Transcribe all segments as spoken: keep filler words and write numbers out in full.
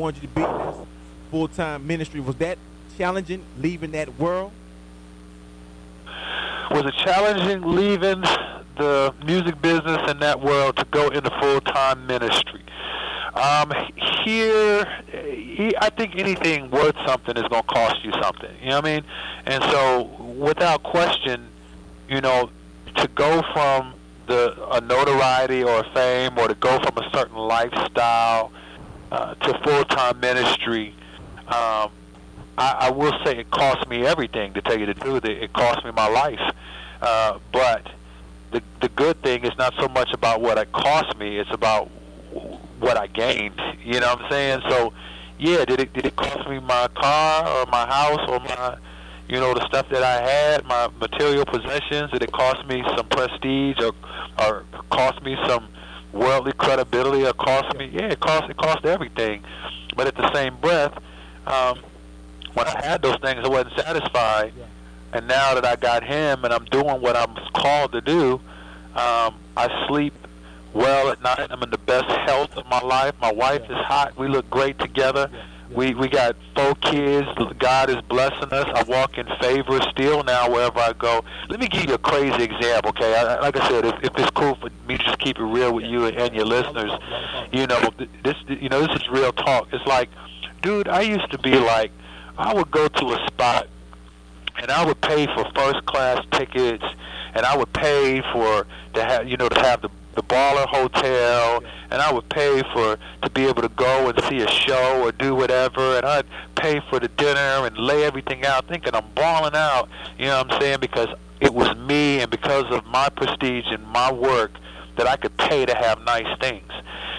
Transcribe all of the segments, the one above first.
wanted you to be in this full-time ministry. Was that challenging, leaving that world? Was it challenging leaving the music business and that world to go into full-time ministry? Um, here, I think anything worth something is going to cost you something. You know what I mean? And so, without question, you know, to go from the a notoriety or a fame, or to go from a certain lifestyle uh, to full-time ministry, um, I, I will say it cost me everything, to tell you the truth. It, it cost me my life. Uh, but the the good thing is not so much about what it cost me, it's about what I gained. You know what I'm saying? So, yeah, did it did it cost me my car or my house or my, you know, the stuff that I had, my material possessions? Did it cost me some prestige or or cost me some worldly credibility or cost me? Yeah, it cost it cost everything. But at the same breath, um, when I had those things, I wasn't satisfied. Yeah. And now that I got him and I'm doing what I'm called to do, um, I sleep well at night. I'm in the best health of my life. My wife yeah. is hot. We look great together. Yeah. Yeah. We we got four kids. God is blessing us. I walk in favor still now wherever I go. Let me give you a crazy example, okay? I, like I said, if, if it's cool for me to just keep it real with you and your listeners, you know, this you know this is real talk. It's like, dude, I used to be like, I would go to a spot and I would pay for first class tickets, and I would pay for to have you know to have the the baller hotel, and I would pay for to be able to go and see a show or do whatever, and I'd pay for the dinner and lay everything out, thinking I'm balling out, you know what I'm saying, because it was me and because of my prestige and my work that I could pay to have nice things.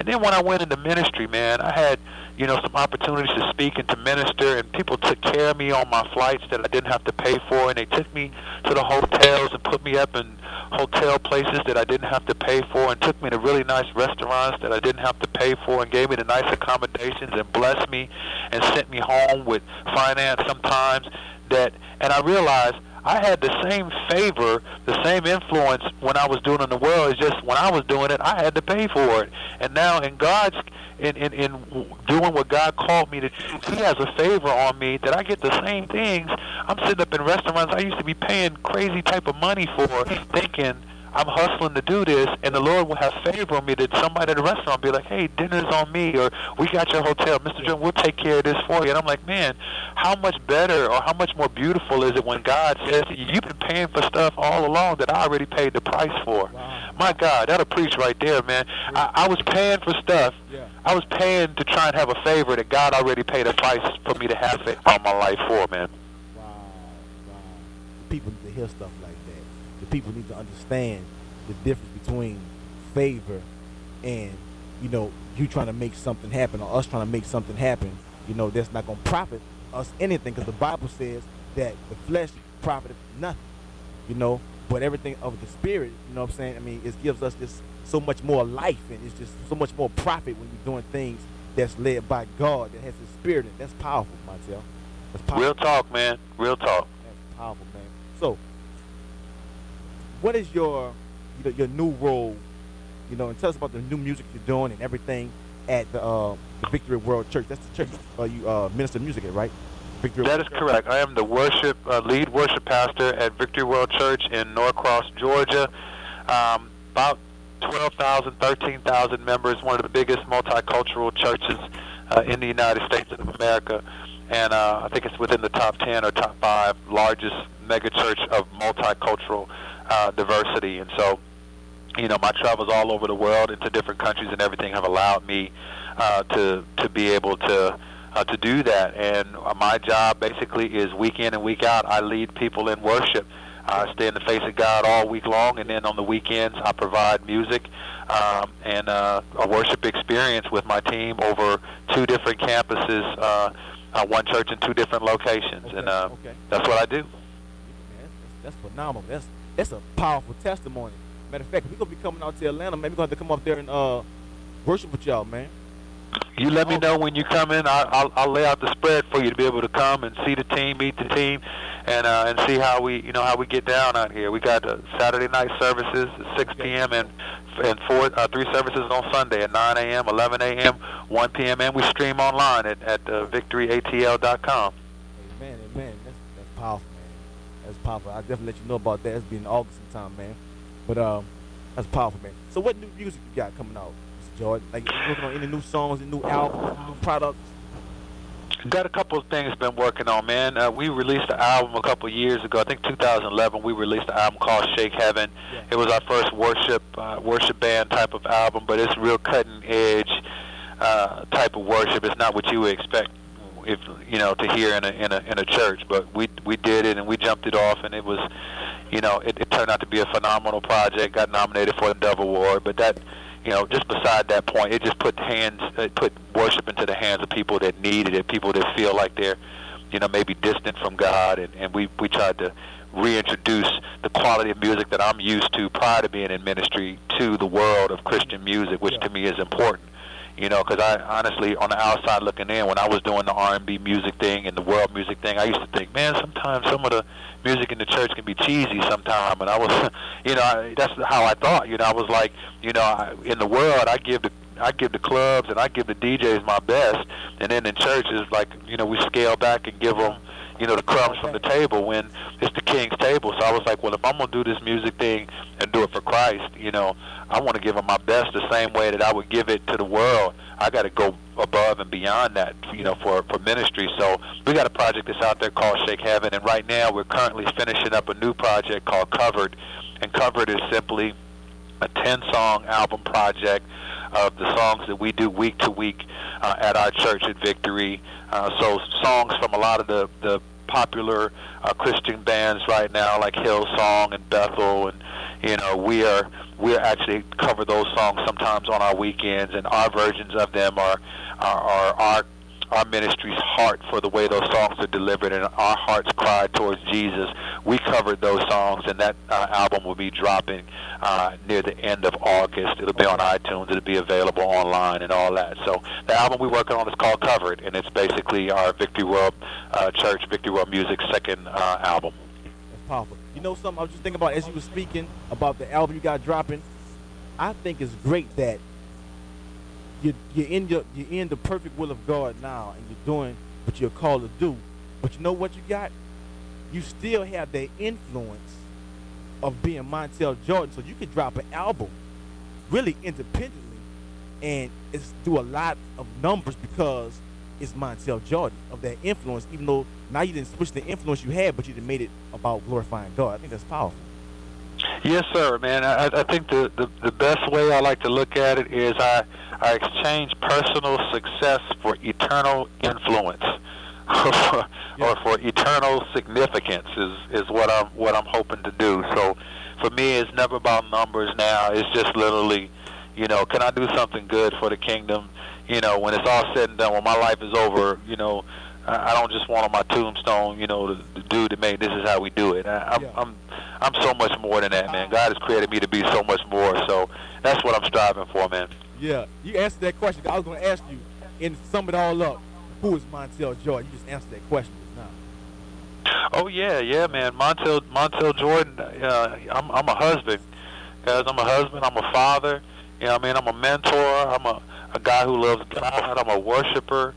And then when I went into ministry, man, I had, you know, some opportunities to speak and to minister, and people took care of me on my flights that I didn't have to pay for, and they took me to the hotels and put me up in hotel places that I didn't have to pay for, and took me to really nice restaurants that I didn't have to pay for, and gave me the nice accommodations and blessed me and sent me home with finance sometimes. That, and I realized I had the same favor, the same influence when I was doing it in the world. It's just when I was doing it, I had to pay for it. And now in God's, in, in, in doing what God called me to do, He has a favor on me that I get the same things. I'm sitting up in restaurants I used to be paying crazy type of money for, thinking I'm hustling to do this, and the Lord will have favor on me that somebody at the restaurant will be like, hey, dinner's on me, or we got your hotel, Mister Jordan, we'll take care of this for you. And I'm like, man, how much better or how much more beautiful is it when God says, you've been paying for stuff all along that I already paid the price for. Wow. My God, that'll preach right there, man. I, I was paying for stuff. Yeah. I was paying to try and have a favor that God already paid a price for me to have it all my life for, man. Wow, wow. People need to hear stuff like that. The people need to understand the difference between favor and, you know, you trying to make something happen or us trying to make something happen. You know, that's not going to profit us anything, because the Bible says that the flesh profited nothing, you know, but everything of the spirit, you know what I'm saying? I mean, it gives us just so much more life, and it's just so much more profit when you're doing things that's led by God, that has His spirit in it. That's powerful, Montel. That's powerful. Real talk, man. Real talk. That's powerful, man. So, what is your your new role, you know, and tell us about the new music you're doing and everything at the, uh, the Victory World Church. That's the church uh, you uh, minister music at, right? Victory that World is Church. Correct. I am the worship uh, lead worship pastor at Victory World Church in Norcross, Georgia. Um, about twelve thousand, thirteen thousand members, one of the biggest multicultural churches uh, in the United States of America. And uh, I think it's within the top ten or top five largest megachurch of multicultural Uh, diversity. And so, you know, my travels all over the world into different countries and everything have allowed me uh, to to be able to uh, to do that. And my job basically is week in and week out, I lead people in worship. I stay in the face of God all week long, and then on the weekends I provide music um, and uh, a worship experience with my team over two different campuses, uh, uh, one church in two different locations. Okay, and uh, okay. That's what I do. Man, that's, that's phenomenal. That's That's a powerful testimony. Matter of fact, we're going to be coming out to Atlanta, man. We're going to have to come up there and uh, worship with y'all, man. you let me know when you come in. I, I'll, I'll lay out the spread for you to be able to come and see the team, meet the team, and uh, and see how we, you know, how we get down out here. We got uh, Saturday night services at six p.m. and and four uh, three services on Sunday at nine a.m., eleven a.m., one p.m., and we stream online at at uh, Victory A T L dot com. Amen, amen. That's, that's powerful, man. That's powerful. I'll definitely let you know about that. It's been August sometime, man. But um, that's powerful, man. So what new music you got coming out? Jordan, like, you working on any new songs, any new albums, new products? Got a couple of things been working on, man. Uh, we released an album a couple of years ago. I think two thousand eleven. We released an album called Shake Heaven. Yeah. It was our first worship uh, worship band type of album, but it's real cutting edge uh, type of worship. It's not what you would expect, if you know, to hear in a in a in a church. But we we did it and we jumped it off, and it was, you know, it, it turned out to be a phenomenal project. Got nominated for the Dove Award, but that. You know, just beside that point, it just put hands, it put worship into the hands of people that needed it, people that feel like they're, you know, maybe distant from God, and, and we, we tried to reintroduce the quality of music that I'm used to prior to being in ministry to the world of Christian music, which to me is important, you know, because I honestly, on the outside looking in, when I was doing the R and B music thing and the world music thing, I used to think, man, sometimes some of the music in the church can be cheesy sometimes, and I was, you know, I, that's how I thought. You know, I was like, you know, I, in the world, I give the I give the clubs and I give the D Js my best, and then in church it's like, you know, we scale back and give them, you know, the crumbs from the table when it's the King's table. So I was like, well, if I'm gonna do this music thing and do it for Christ, you know, I want to give them my best the same way that I would give it to the world. I got to go above and beyond that, you know, for, for ministry. So we got a project that's out there called Shake Heaven, and right now we're currently finishing up a new project called Covered, and Covered is simply a ten-song album project of the songs that we do week to week uh, at our church at Victory. Uh, so songs from a lot of the, the popular uh, Christian bands right now, like Hillsong and Bethel, and, you know, we are... we actually cover those songs sometimes on our weekends, and our versions of them are are, are our, our ministry's heart for the way those songs are delivered, and our hearts cry towards Jesus. We covered those songs, and that uh, album will be dropping uh, near the end of August. It'll be on iTunes. It'll be available online and all that. So the album we're working on is called Covered, and it's basically our Victory World uh, Church, Victory World Music's second uh, album. That's powerful. You know something I was just thinking about as you were speaking about the album you got dropping? I think it's great that you're, you're, in your, you're in the perfect will of God now, and you're doing what you're called to do. But you know what you got? You still have the influence of being Montel Jordan, so you could drop an album really independently, and it's through a lot of numbers because it's Montel Jordan, of that influence, even though now you didn't switch the influence you had, but you done made it about glorifying God. I think that's powerful. Yes, sir, man. I, I think the, the, the best way I like to look at it is I, I exchange personal success for eternal influence. or, yeah. or for eternal significance is, is what I'm what I'm hoping to do. So for me, it's never about numbers now. It's just literally, you know, can I do something good for the kingdom? You know, when it's all said and done, when my life is over, you know, I don't just want on my tombstone, you know, the, the dude that made this is how we do it. I, I'm, yeah. I'm, I'm so much more than that, man. God has created me to be so much more. So that's what I'm striving for, man. Yeah, you answered that question. I was going to ask you, and sum it all up, who is Montel Jordan? You just answered that question just now. Oh yeah, yeah, man. Montel, Montel Jordan. Uh, I'm, I'm a husband, guys. I'm a husband. I'm a father. You know what I mean? I'm a mentor. I'm a, a guy who loves God. I'm a worshiper.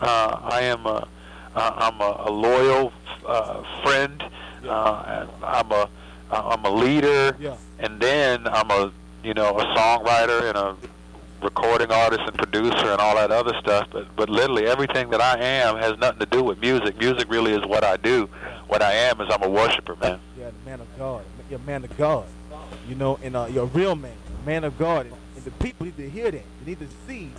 Uh, I am a, uh, I'm a, a loyal uh, friend. Uh, I'm a, I'm a leader, yeah. And then I'm a, you know, a songwriter and a recording artist and producer and all that other stuff. But but literally everything that I am has nothing to do with music. Music really is what I do. What I am is I'm a worshiper, man. Yeah, the man of God. You're a man of God. You know, and uh, you're a real man, a man of God. And, and the people need to hear that. They need to see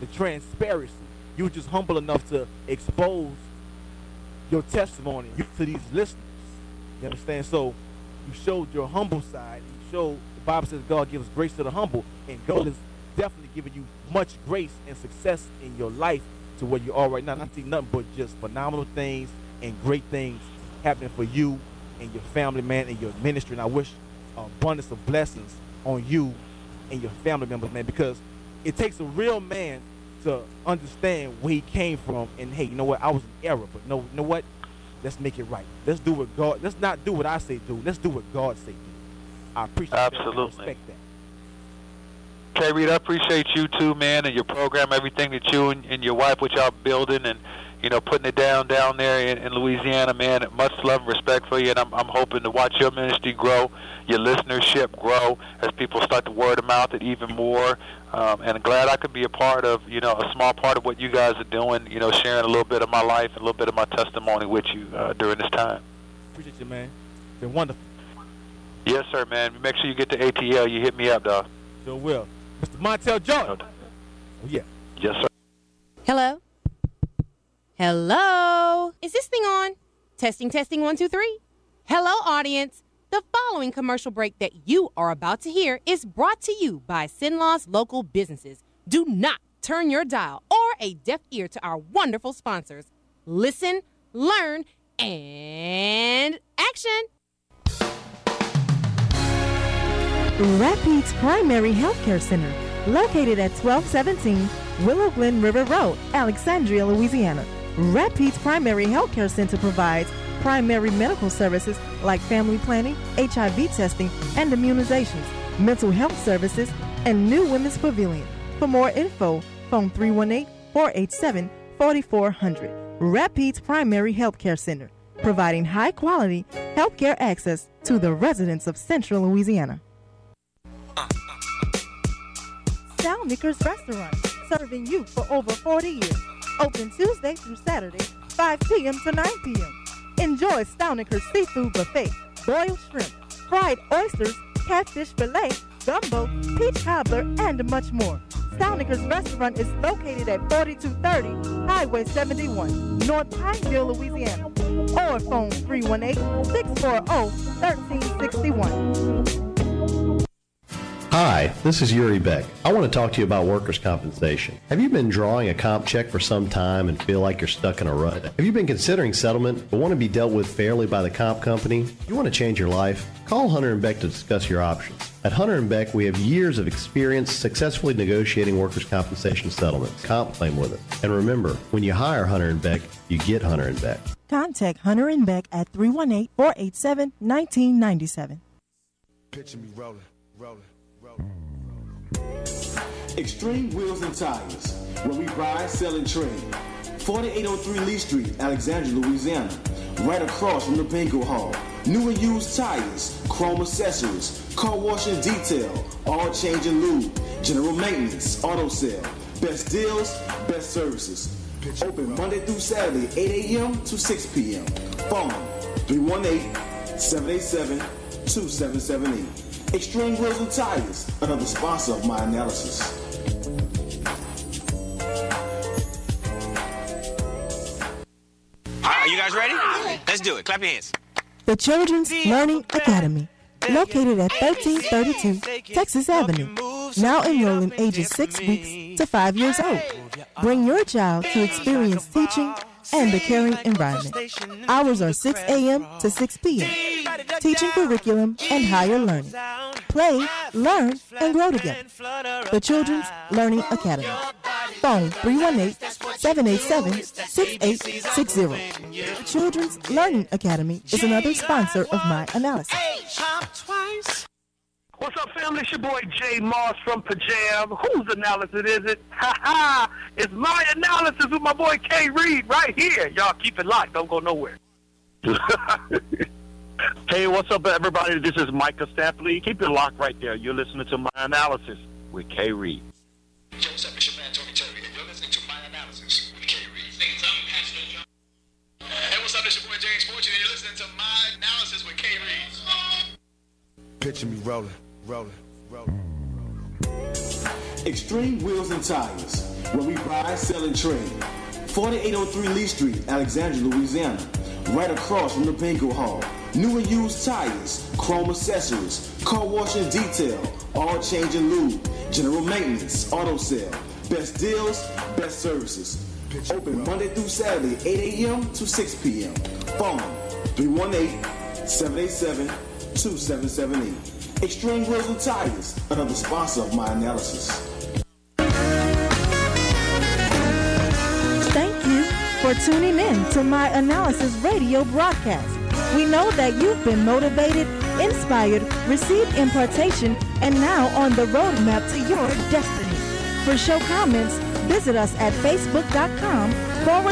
the transparency. You were just humble enough to expose your testimony to these listeners. You understand? So you showed your humble side. You showed, the Bible says God gives grace to the humble, and God is definitely giving you much grace and success in your life to where you are right now. And I see nothing but just phenomenal things and great things happening for you and your family, man, and your ministry. And I wish abundance of blessings on you and your family members, man, because it takes a real man to understand where he came from, and hey, you know what, I was in error, but no, you know what, let's make it right. Let's do what God, let's not do what I say do, let's do what God say do. I appreciate Absolutely. that. I respect that. K. Reed, I appreciate you too, man, and your program, everything that you and, and your wife, which y'all building, and you know, putting it down down there in, in Louisiana, man. Much love and respect for you, and I'm, I'm hoping to watch your ministry grow, your listenership grow, as people start to word of mouth it even more. Um, and I'm glad I could be a part of, you know, a small part of what you guys are doing, you know, sharing a little bit of my life, a little bit of my testimony with you uh, during this time. Appreciate you, man. It's been wonderful. Yes, sir, man. Make sure you get to A T L. You hit me up, dog. Sure will. Mister Montel Jordan. Oh, yeah. Yes, sir. Hello? Hello? Is this thing on? Testing, testing, one, two, three. Hello, audience. The following commercial break that you are about to hear is brought to you by Sinlaw's local businesses. Do not turn your dial or a deaf ear to our wonderful sponsors. Listen, learn, and action. Rapides Primary Health Care Center, located at twelve seventeen Willow Glen River Road, Alexandria, Louisiana. Rapides Primary Health Care Center provides primary medical services like family planning, H I V testing, and immunizations, mental health services, and new women's pavilion. For more info, phone three one eight, four eight seven, four four zero zero. Rapides Primary Health Care Center, providing high-quality health care access to the residents of Central Louisiana. Stownickers Restaurant, serving you for over forty years. Open Tuesday through Saturday, five p m to nine p m Enjoy Stownickers Seafood Buffet, boiled shrimp, fried oysters, catfish fillet, gumbo, peach cobbler, and much more. Stownickers Restaurant is located at forty-two thirty Highway seventy-one, North Pineville, Louisiana. Or phone three one eight, six four zero, one three six one. Hi, this is Yuri Beck. I want to talk to you about workers' compensation. Have you been drawing a comp check for some time and feel like you're stuck in a rut? Have you been considering settlement but want to be dealt with fairly by the comp company? You want to change your life? Call Hunter and Beck to discuss your options. At Hunter and Beck, we have years of experience successfully negotiating workers' compensation settlements. Comp claim with us. And remember, when you hire Hunter and Beck, you get Hunter and Beck. Contact Hunter and Beck at three one eight, four eight seven, one nine nine seven. Picture me rolling, rolling. Extreme Wheels and Tires, where we buy, sell, and trade. forty-eight oh three Lee Street, Alexandria, Louisiana, right across from the bingo hall. New and used tires, chrome accessories, car wash and detail, all change and lube, general maintenance, auto sale. Best deals, best services. Open Monday through Saturday, eight a m to six p m Phone three one eight, seven eight seven, two seven seven eight. Extreme Wheels and Tires, another sponsor of my analysis. All right, you guys ready? Let's do it. Clap your hands. The Children's Learning Academy, located at thirteen thirty-two Texas Avenue, now enrolling ages six weeks to five years old. Bring your child to experience teaching and the caring environment. Hours are six a m to six p m Teaching curriculum and higher learning. Play, learn, and grow together. The Children's Learning Academy. Phone three one eight, seven eight seven, six eight six zero. The Children's Learning Academy is another sponsor of my analysis. What's up, family? It's your boy Jay Moss from Pajam. Whose analysis is it? Ha ha! It's my analysis with my boy K. Reed right here. Y'all keep it locked. Don't go nowhere. Hey, what's up, everybody? This is Micah Stapley. Keep it locked right there. You're listening to My Analysis with K. Reed. Yo, what's up? It's your man, Tony Terry. You're listening to My Analysis with K. Reed. Hey, what's up? It's your boy, James Fortune. You're listening to My Analysis with K. Reed. Picture me rolling, rolling, rolling, rolling. Extreme Wheels and Tires, where we buy, sell, and trade. forty-eight oh three Lee Street, Alexandria, Louisiana. Right across from the bingo hall. New and used tires, chrome accessories, car wash and detail, all change and lube, general maintenance, auto sale. Best deals, best services. Open Monday through Saturday, eight a m to six p m Phone three one eight, seven eight seven, two seven seven eight. Extreme Wheels and Tires, another sponsor of my analysis. for tuning in to my analysis radio broadcast. We know that you've been motivated, inspired, received impartation, and now on the roadmap to your destiny. For show comments, visit us at facebook.com forward